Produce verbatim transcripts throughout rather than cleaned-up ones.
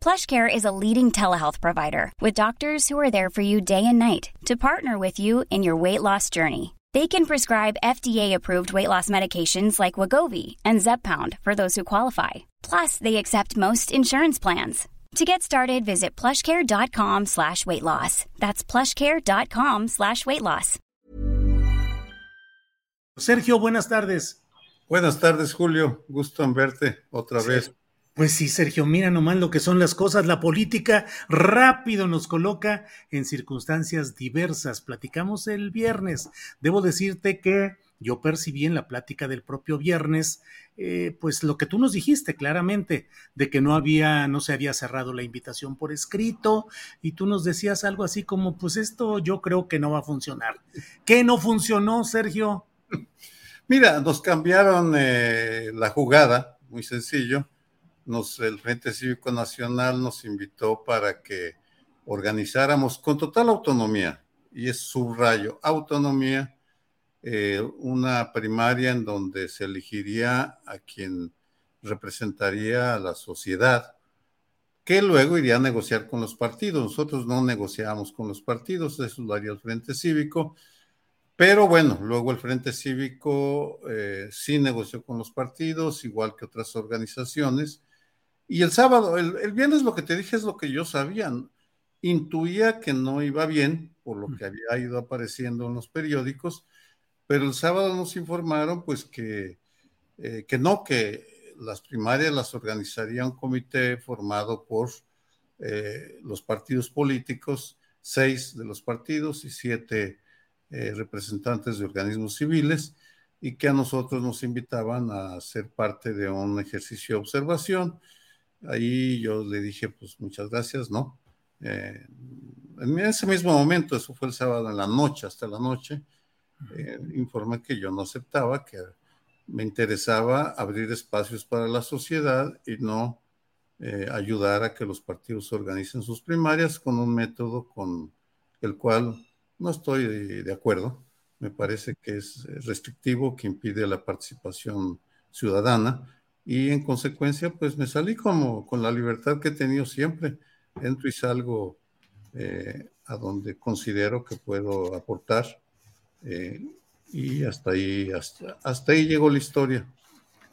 PlushCare is a leading telehealth provider with doctors who are there for you day and night to partner with you in your weight loss journey. They can prescribe F D A-approved weight loss medications like Wegovy and Zepbound for those who qualify. Plus, they accept most insurance plans. To get started, visit plushcare.com slash weight loss. That's plushcare.com slash weight loss. Sergio, buenas tardes. Buenas tardes, Julio. Gusto en verte otra sí. vez. Pues sí, Sergio, mira nomás lo que son las cosas. La política rápido nos coloca en circunstancias diversas. Platicamos el viernes. Debo decirte que yo percibí en la plática del propio viernes, eh, pues lo que tú nos dijiste claramente, de que no había, no se había cerrado la invitación por escrito, y tú nos decías algo así como, pues esto yo creo que no va a funcionar. ¿Qué no funcionó, Sergio? Mira, nos cambiaron eh, la jugada, muy sencillo. Nos, el Frente Cívico Nacional nos invitó para que organizáramos con total autonomía, y es subrayo, autonomía, eh, una primaria en donde se elegiría a quien representaría a la sociedad, que luego iría a negociar con los partidos. Nosotros no negociábamos con los partidos, eso lo haría el Frente Cívico, pero bueno, luego el Frente Cívico eh, sí negoció con los partidos, igual que otras organizaciones. Y el sábado, el, el viernes lo que te dije es lo que yo sabía, ¿no? Intuía que no iba bien, por lo que había ido apareciendo en los periódicos, pero el sábado nos informaron pues que, eh, que no, que las primarias las organizaría un comité formado por eh, los partidos políticos, seis de los partidos y siete eh, representantes de organismos civiles, y que a nosotros nos invitaban a ser parte de un ejercicio de observación. Ahí yo le dije, pues muchas gracias, ¿no? Eh, en ese mismo momento, eso fue el sábado en la noche, hasta la noche, eh, informé que yo no aceptaba, que me interesaba abrir espacios para la sociedad y no eh, ayudar a que los partidos organicen sus primarias con un método con el cual no estoy de, de acuerdo. Me parece que es restrictivo, que impide la participación ciudadana. Y en consecuencia, pues me salí como con la libertad que he tenido siempre. Entro y salgo eh, a donde considero que puedo aportar. Eh, y hasta ahí, hasta, hasta ahí llegó la historia.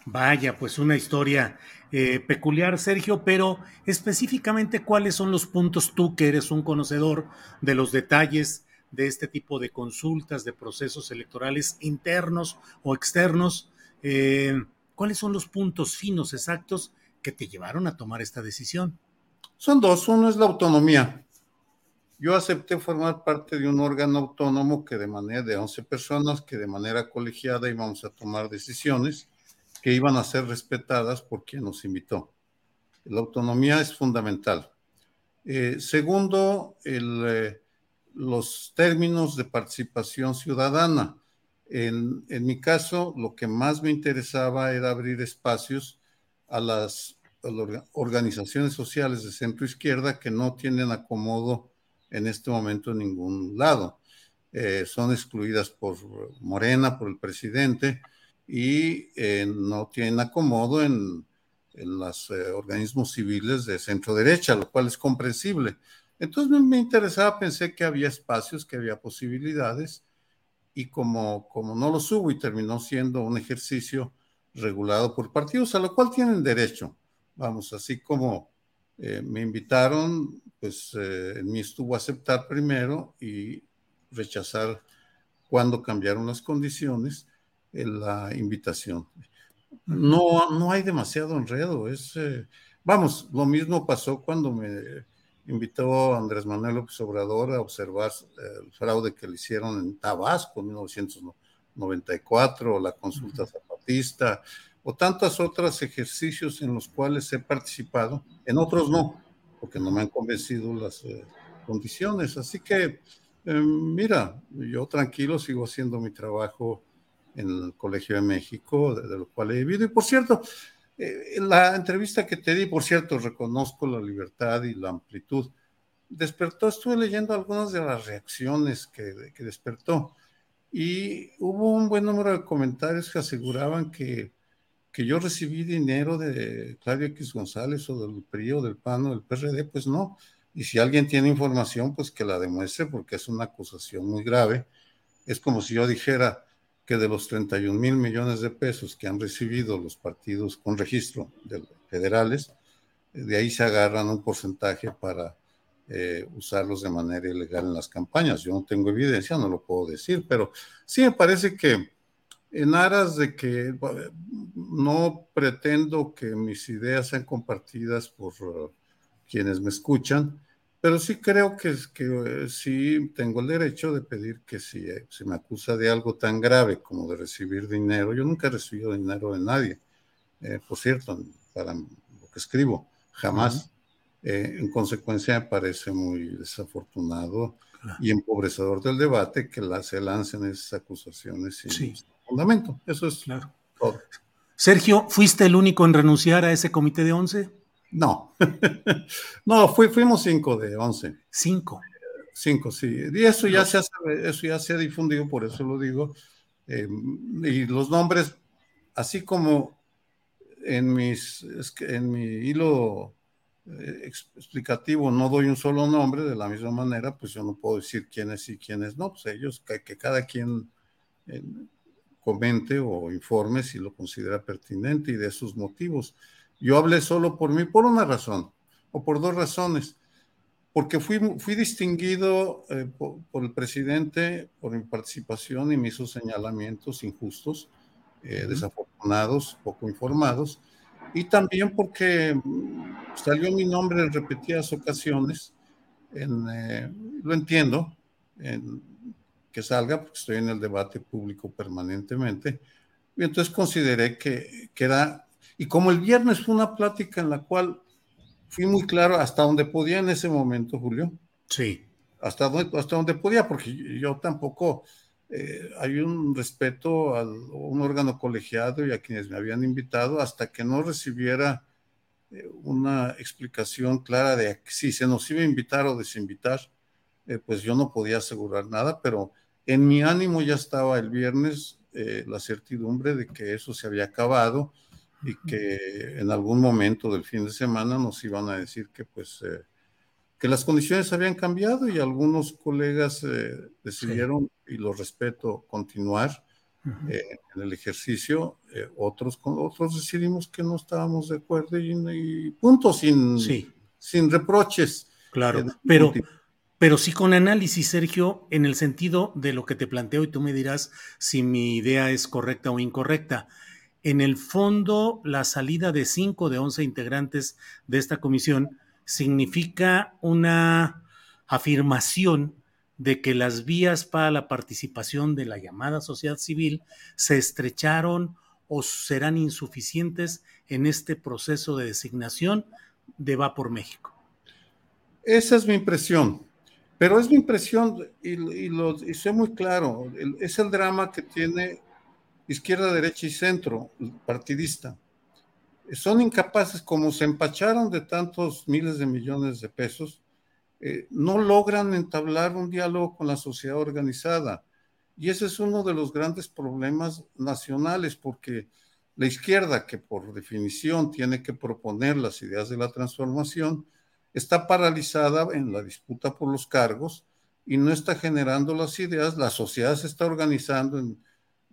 Vaya, pues una historia eh, peculiar, Sergio, pero específicamente, ¿cuáles son los puntos, tú que eres un conocedor de los detalles de este tipo de consultas, de procesos electorales internos o externos? Eh, ¿Cuáles son los puntos finos exactos que te llevaron a tomar esta decisión? Son dos. Uno es la autonomía. Yo acepté formar parte de un órgano autónomo que de manera de once personas, que de manera colegiada íbamos a tomar decisiones que iban a ser respetadas por quien nos invitó. La autonomía es fundamental. Eh, segundo, el, eh, los términos de participación ciudadana. En, en mi caso, lo que más me interesaba era abrir espacios a las, a las organizaciones sociales de centro izquierda que no tienen acomodo en este momento en ningún lado. Eh, son excluidas por Morena, por el presidente, y eh, no tienen acomodo en, en los eh, organismos civiles de centro derecha, lo cual es comprensible. Entonces me, me interesaba, pensé que había espacios, que había posibilidades, y como, como no lo subo, y terminó siendo un ejercicio regulado por partidos, a lo cual tienen derecho. Vamos, así como eh, me invitaron, pues eh, en mí estuvo aceptar primero y rechazar cuando cambiaron las condiciones en la invitación. No, no hay demasiado enredo. Es, eh, vamos, lo mismo pasó cuando me invitó Andrés Manuel López Obrador a observar el fraude que le hicieron en Tabasco en mil novecientos noventa y cuatro, la consulta zapatista, o tantos otros ejercicios en los cuales he participado, en otros no, porque no me han convencido las eh, condiciones. Así que, eh, mira, yo tranquilo sigo haciendo mi trabajo en el Colegio de México, de, de lo cual he vivido. Y por cierto, eh, en la entrevista que te di, por cierto, reconozco la libertad y la amplitud, despertó, estuve leyendo algunas de las reacciones que, que despertó, y hubo un buen número de comentarios que aseguraban que, que yo recibí dinero de Claudio X. González o del P R I o del PAN o del P R D, pues no. Y si alguien tiene información, pues que la demuestre, porque es una acusación muy grave. Es como si yo dijera que de los treinta y un mil millones de pesos que han recibido los partidos con registro de federales, de ahí se agarran un porcentaje para eh, usarlos de manera ilegal en las campañas. Yo no tengo evidencia, no lo puedo decir, pero sí me parece que en aras de que no pretendo que mis ideas sean compartidas por uh, quienes me escuchan, pero sí creo que, que sí tengo el derecho de pedir que si se si me acusa de algo tan grave como de recibir dinero, yo nunca he recibido dinero de nadie, eh, por cierto, para lo que escribo, jamás. Uh-huh. eh, en consecuencia me parece muy desafortunado uh-huh. y empobrecedor del debate que la, se lancen esas acusaciones sin sí. fundamento, eso es claro. todo. Sergio, ¿fuiste el único en renunciar a ese comité de once? No, no, fui, fuimos cinco de once. Cinco. Cinco, sí. Y eso ya, no. se, ha, eso ya se ha difundido, por eso lo digo. Eh, y los nombres, así como en, mis, en mi hilo explicativo no doy un solo nombre, de la misma manera, pues yo no puedo decir quiénes sí, quiénes no. Pues ellos, que, que cada quien eh, comente o informe si lo considera pertinente y de sus motivos. Yo hablé solo por mí, por una razón, o por dos razones, porque fui, fui distinguido eh, por, por el presidente por mi participación y me hizo señalamientos injustos, eh, desafortunados, poco informados, y también porque salió mi nombre en repetidas ocasiones, en, eh, lo entiendo, en, que salga, porque estoy en el debate público permanentemente, y entonces consideré que, que era... Y como el viernes fue una plática en la cual fui muy claro hasta donde podía en ese momento, Julio. Sí. Hasta donde, hasta donde podía, porque yo tampoco... Eh, hay un respeto a un órgano colegiado y a quienes me habían invitado hasta que no recibiera eh, una explicación clara de si se nos iba a invitar o desinvitar, eh, pues yo no podía asegurar nada, pero en mi ánimo ya estaba el viernes eh, la certidumbre de que eso se había acabado y que en algún momento del fin de semana nos iban a decir que pues eh, que las condiciones habían cambiado y algunos colegas eh, decidieron, sí. y lo respeto, continuar uh-huh. eh, en el ejercicio, eh, otros otros decidimos que no estábamos de acuerdo y, y punto, sin, sí. sin reproches. Claro, eh, pero, pero sí con análisis, Sergio, en el sentido de lo que te planteo y tú me dirás si mi idea es correcta o incorrecta. En el fondo, la salida de cinco de once integrantes de esta comisión significa una afirmación de que las vías para la participación de la llamada sociedad civil se estrecharon o serán insuficientes en este proceso de designación de Va por México. Esa es mi impresión, pero es mi impresión y, y, lo, y soy muy claro, el, es el drama que tiene... izquierda, derecha y centro partidista, son incapaces, como se empacharon de tantos miles de millones de pesos, eh, no logran entablar un diálogo con la sociedad organizada, y ese es uno de los grandes problemas nacionales, porque la izquierda, que por definición tiene que proponer las ideas de la transformación, está paralizada en la disputa por los cargos y no está generando las ideas. La sociedad se está organizando en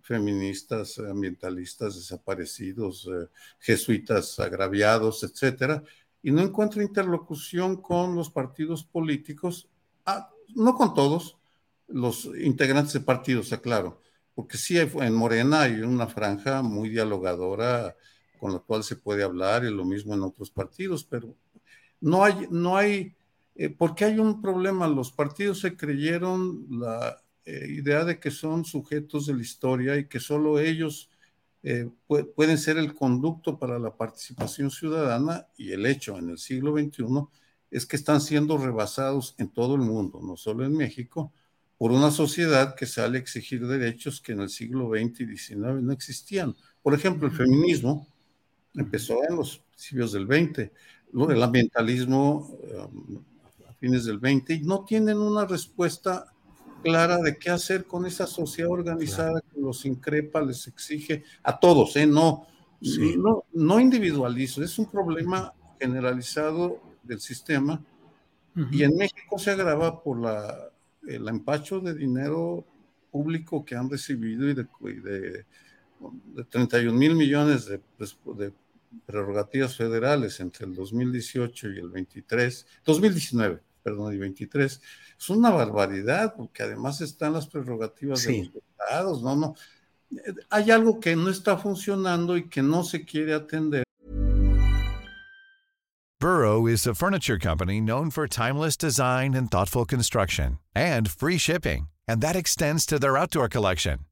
feministas, ambientalistas desaparecidos, eh, jesuitas agraviados, etcétera, y no encuentra interlocución con los partidos políticos, ah, no con todos los integrantes de partidos, aclaro, porque sí, en Morena hay una franja muy dialogadora con la cual se puede hablar, y lo mismo en otros partidos, pero no hay, no hay, eh, porque hay un problema. Los partidos se creyeron la eh, idea de que son sujetos de la historia y que solo ellos eh, pu- pueden ser el conducto para la participación ciudadana, y el hecho en el siglo veintiuno es que están siendo rebasados en todo el mundo, no solo en México, por una sociedad que sale a exigir derechos que en el siglo veinte y diecinueve no existían. Por ejemplo, el feminismo empezó en los principios del veinte, el ambientalismo um, a fines del veinte, y no tienen una respuesta clara de qué hacer con esa sociedad organizada que los increpa, les exige a todos, ¿eh? No, sí. no, no individualizo, es un problema generalizado del sistema, uh-huh. y en México se agrava por la, el empacho de dinero público que han recibido y de... Y de de treinta y un mil millones de, pues, de prerrogativas federales entre el dos mil dieciocho y el veintitrés, dos mil diecinueve, perdón, y veintitrés, es una barbaridad, porque además están las prerrogativas sí. de los estados, no, no, hay algo que no está funcionando y que no se quiere atender. Burrow is a furniture company known for timeless design and thoughtful construction, and free shipping, and that extends to their outdoor collection.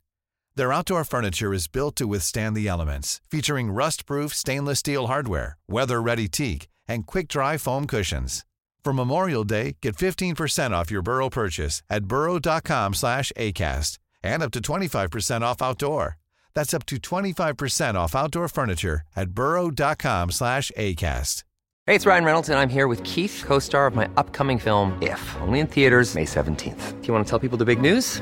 Their outdoor furniture is built to withstand the elements, featuring rust-proof stainless steel hardware, weather-ready teak, and quick-dry foam cushions. For Memorial Day, get fifteen percent off your Burrow purchase at burrow.com slash ACAST and up to twenty-five percent off outdoor. That's up to twenty-five percent off outdoor furniture at burrow.com slash ACAST. Hey, it's Ryan Reynolds, and I'm here with Keith, co-star of my upcoming film, If, only in theaters May seventeenth. Do you want to tell people the big news?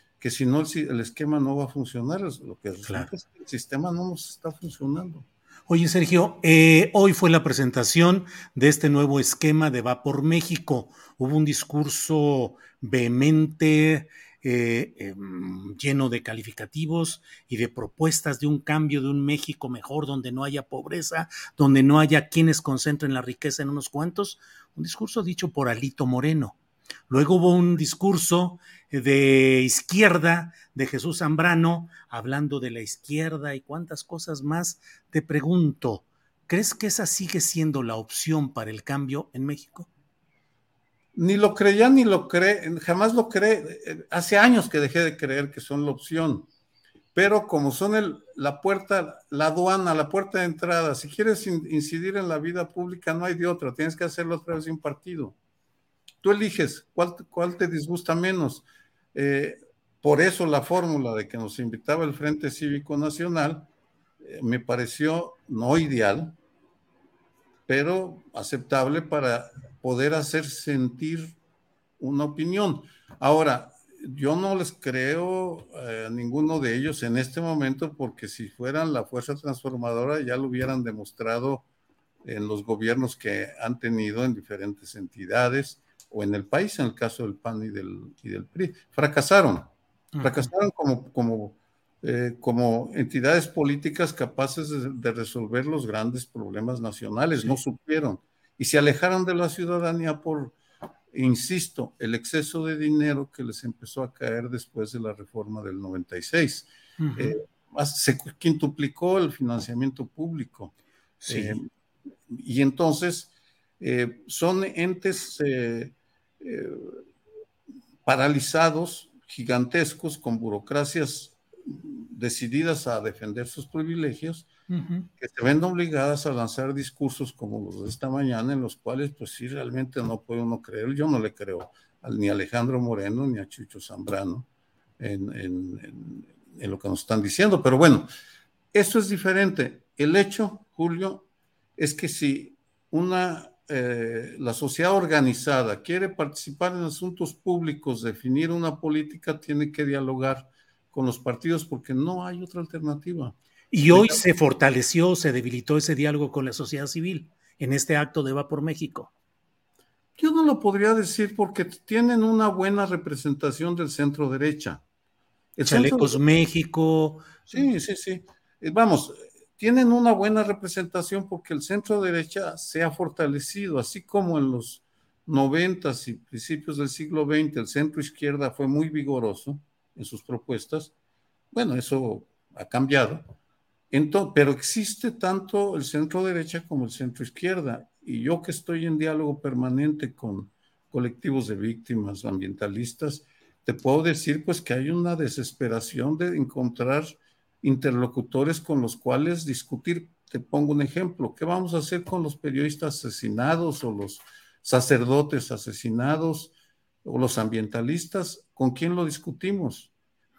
que si no, el, el esquema no va a funcionar. Lo que claro. es que el sistema no nos está funcionando. Oye, Sergio, eh, hoy fue la presentación de este nuevo esquema de Va por México. Hubo un discurso vehemente, eh, eh, lleno de calificativos y de propuestas de un cambio, de un México mejor, donde no haya pobreza, donde no haya quienes concentren la riqueza en unos cuantos. Un discurso dicho por Alito Moreno. Luego hubo un discurso de izquierda de Jesús Zambrano hablando de la izquierda y cuántas cosas más. Te pregunto, ¿crees que esa sigue siendo la opción para el cambio en México? Ni lo creía ni lo cree, jamás lo cree. Hace años que dejé de creer que son la opción, pero como son el, la puerta, la aduana, la puerta de entrada, si quieres incidir en la vida pública no hay de otra, tienes que hacerlo a través de un partido. Tú eliges cuál, cuál te disgusta menos. Eh, por eso la fórmula de que nos invitaba el Frente Cívico Nacional eh, me pareció no ideal, pero aceptable para poder hacer sentir una opinión. Ahora, yo no les creo eh, a ninguno de ellos en este momento, porque si fueran la fuerza transformadora ya lo hubieran demostrado en los gobiernos que han tenido en diferentes entidades, o en el país, en el caso del P A N y del, y del P R I, fracasaron. Fracasaron como, como, eh, como entidades políticas capaces de, de resolver los grandes problemas nacionales, sí. no supieron. Y se alejaron de la ciudadanía por, insisto, el exceso de dinero que les empezó a caer después de la reforma del noventa y seis. Uh-huh. Eh, se quintuplicó el financiamiento público. Sí. Eh, y entonces eh, son entes... Eh, Eh, paralizados, gigantescos, con burocracias decididas a defender sus privilegios, uh-huh. que se ven obligadas a lanzar discursos como los de esta mañana, en los cuales pues sí, realmente no puede uno creer. Yo no le creo al, ni a Alejandro Moreno ni a Chucho Zambrano en, en, en, en lo que nos están diciendo, pero bueno, esto es diferente. El hecho, Julio, es que si una Eh, la sociedad organizada quiere participar en asuntos públicos, definir una política, tiene que dialogar con los partidos porque no hay otra alternativa. Y hoy se fortaleció, se debilitó ese diálogo con la sociedad civil en este acto de Va por México. Yo no lo podría decir porque tienen una buena representación del centro derecha. El Chalecos centro... México. Sí, sí, sí. Vamos, tienen una buena representación porque el centro derecha se ha fortalecido, así como en los noventas y principios del siglo veinte el centro izquierda fue muy vigoroso en sus propuestas. Bueno, eso ha cambiado. Entonces, pero existe tanto el centro derecha como el centro izquierda. Y yo que estoy en diálogo permanente con colectivos de víctimas ambientalistas, te puedo decir pues que hay una desesperación de encontrar interlocutores con los cuales discutir. Te pongo un ejemplo. ¿Qué vamos a hacer con los periodistas asesinados o los sacerdotes asesinados o los ambientalistas? ¿Con quién lo discutimos?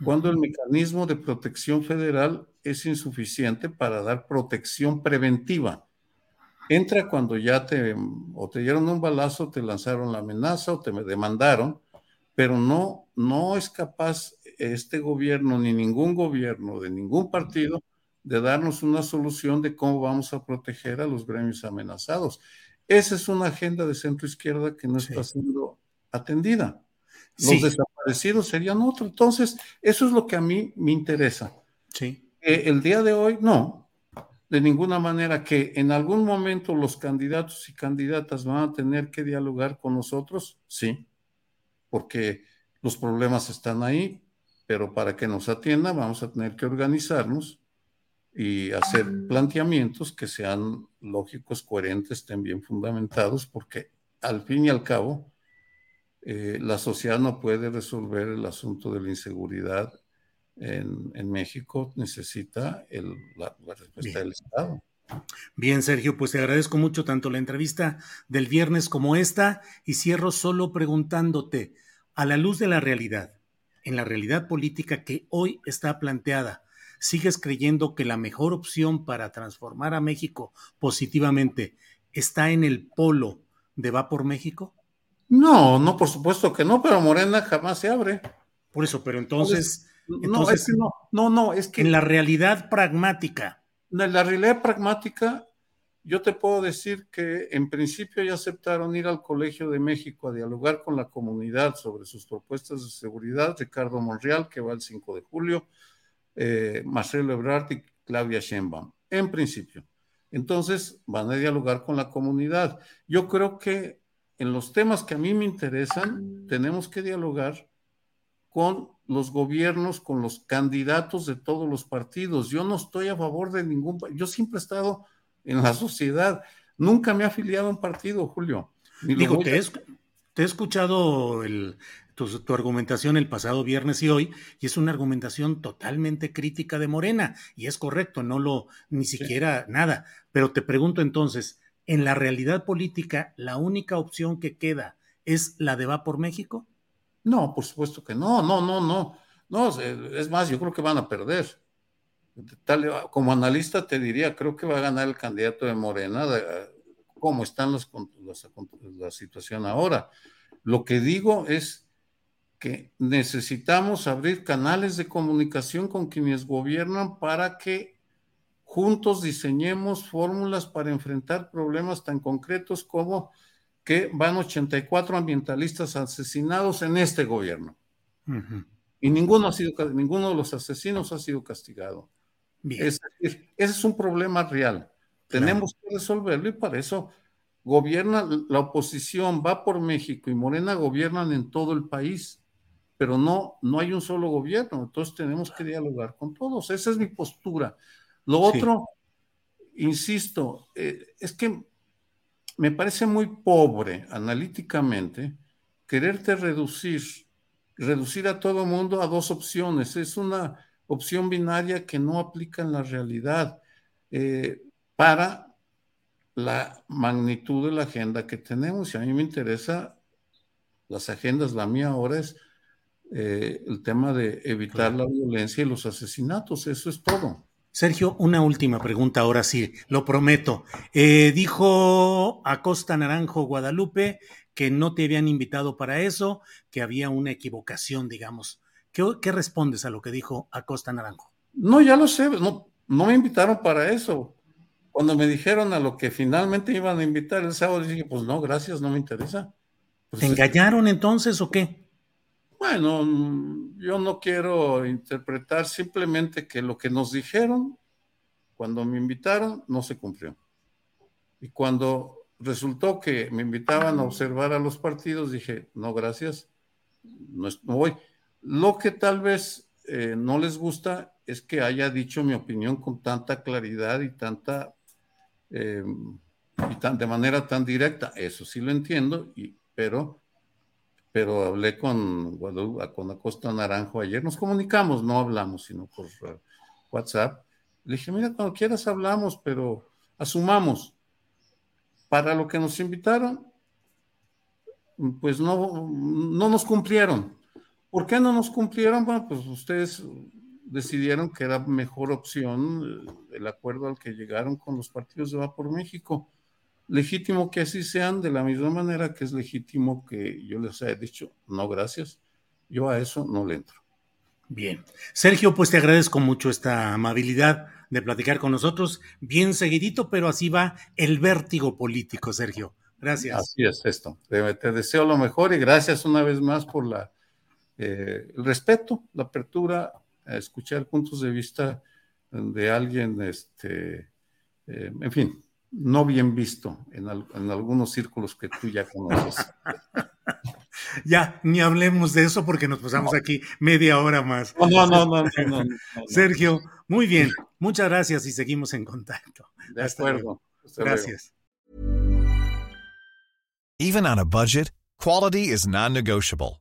Cuando el mecanismo de protección federal es insuficiente para dar protección preventiva. Entra cuando ya te, o te dieron un balazo, te lanzaron la amenaza o te demandaron, pero no, no es capaz este gobierno ni ningún gobierno de ningún partido de darnos una solución de cómo vamos a proteger a los gremios amenazados. Esa es una agenda de centro izquierda que no está sí. siendo atendida. Los sí. desaparecidos serían otro. Entonces, eso es lo que a mí me interesa. Sí. Eh, el día de hoy, no. De ninguna manera que en algún momento los candidatos y candidatas van a tener que dialogar con nosotros, sí, porque los problemas están ahí, pero para que nos atiendan vamos a tener que organizarnos y hacer planteamientos que sean lógicos, coherentes, estén bien fundamentados, porque al fin y al cabo eh, la sociedad no puede resolver el asunto de la inseguridad. En, en México necesita el, la, la respuesta del Estado. Bien, Sergio, pues te agradezco mucho tanto la entrevista del viernes como esta y cierro solo preguntándote, a la luz de la realidad, en la realidad política que hoy está planteada, ¿sigues creyendo que la mejor opción para transformar a México positivamente está en el polo de Va por México? No, no, por supuesto que no, pero Morena jamás se abre. Por eso, pero entonces... Entonces, no, es que no, no, no, es que... En la realidad pragmática. En la realidad pragmática, yo te puedo decir que en principio ya aceptaron ir al Colegio de México a dialogar con la comunidad sobre sus propuestas de seguridad, Ricardo Monreal, que va el cinco de julio, eh, Marcelo Ebrard y Claudia Sheinbaum, en principio. Entonces, van a dialogar con la comunidad. Yo creo que en los temas que a mí me interesan, tenemos que dialogar con los gobiernos, con los candidatos de todos los partidos. Yo no estoy a favor de ningún... Yo siempre he estado en la sociedad. Nunca me he afiliado a un partido, Julio. Digo, te, a... es, te he escuchado el, tu, tu argumentación el pasado viernes y hoy, y es una argumentación totalmente crítica de Morena, y es correcto, no lo... ni siquiera sí. nada. Pero te pregunto entonces, ¿en la realidad política la única opción que queda es la de Va por México? No, por supuesto que no, no, no, no, no, es más, yo creo que van a perder. Tal, como analista te diría, creo que va a ganar el candidato de Morena, como está los, los, la situación ahora. Lo que digo es que necesitamos abrir canales de comunicación con quienes gobiernan para que juntos diseñemos fórmulas para enfrentar problemas tan concretos como... que van ochenta y cuatro ambientalistas asesinados en este gobierno. Uh-huh. Y ninguno ha sido, ninguno de los asesinos ha sido castigado. Bien. Es decir, ese es un problema real. Tenemos claro. que resolverlo y para eso gobierna la oposición, Va por México y Morena gobiernan en todo el país, pero no, no hay un solo gobierno, entonces tenemos que dialogar con todos. Esa es mi postura. Lo sí. otro, insisto, eh, es que me parece muy pobre analíticamente quererte reducir, reducir a todo mundo a dos opciones. Es una opción binaria que no aplica en la realidad eh, para la magnitud de la agenda que tenemos. Y a mí me interesa las agendas, la mía ahora es eh, el tema de evitar la violencia y los asesinatos. Eso es todo. Sergio, una última pregunta, ahora sí, lo prometo. Eh, dijo Acosta Naranjo Guadalupe que no te habían invitado para eso, que había una equivocación, digamos. ¿Qué, qué respondes a lo que dijo Acosta Naranjo? No, ya lo sé, no, no me invitaron para eso. Cuando me dijeron a lo que finalmente iban a invitar el sábado, dije, pues no, gracias, no me interesa. Pues, ¿te engañaron entonces o qué? Bueno, yo no quiero interpretar, simplemente que lo que nos dijeron cuando me invitaron no se cumplió. Y cuando resultó que me invitaban a observar a los partidos, dije, no, gracias, no, no voy. Lo que tal vez eh, no les gusta es que haya dicho mi opinión con tanta claridad y tanta eh, y tan, de manera tan directa. Eso sí lo entiendo, y, pero, pero hablé con, con Acosta Naranjo ayer. Nos comunicamos, no hablamos, sino por uh, WhatsApp. Le dije, mira, cuando quieras hablamos, pero asumamos. Para lo que nos invitaron, pues no, no nos cumplieron. ¿Por qué no nos cumplieron? Bueno, pues ustedes decidieron que era mejor opción el acuerdo al que llegaron con los partidos de Va por México. Legítimo que así sean, de la misma manera que es legítimo que yo les haya dicho, no, gracias, yo a eso no le entro. Bien. Sergio, pues te agradezco mucho esta amabilidad de platicar con nosotros, bien seguidito, pero así va el vértigo político, Sergio. Gracias. Así es esto. Te, te deseo lo mejor y gracias una vez más por la, eh, el respeto, la apertura a escuchar puntos de vista de alguien, este, eh, en fin, no bien visto en, al, en algunos círculos que tú ya conoces. Ya, ni hablemos de eso porque nos pasamos no. aquí media hora más. No, no, no, no, no, no, no, no. Sergio, muy bien. Muchas gracias y seguimos en contacto. De Hasta acuerdo. Hasta gracias. Even on a budget, quality is non-negotiable.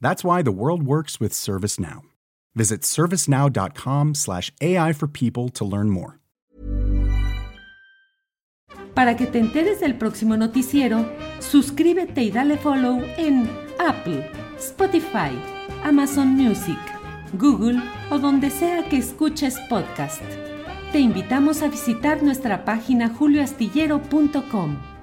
That's why the world works with ServiceNow. Visit servicenow.com slash AI for people to learn more. Para que te enteres del próximo noticiero, suscríbete y dale follow en Apple, Spotify, Amazon Music, Google o donde sea que escuches podcast. Te invitamos a visitar nuestra página julio astillero punto com.